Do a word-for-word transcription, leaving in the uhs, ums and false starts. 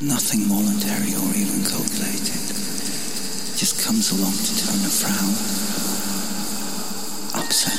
Nothing voluntary or even calculated. Just comes along to turn a frown upside.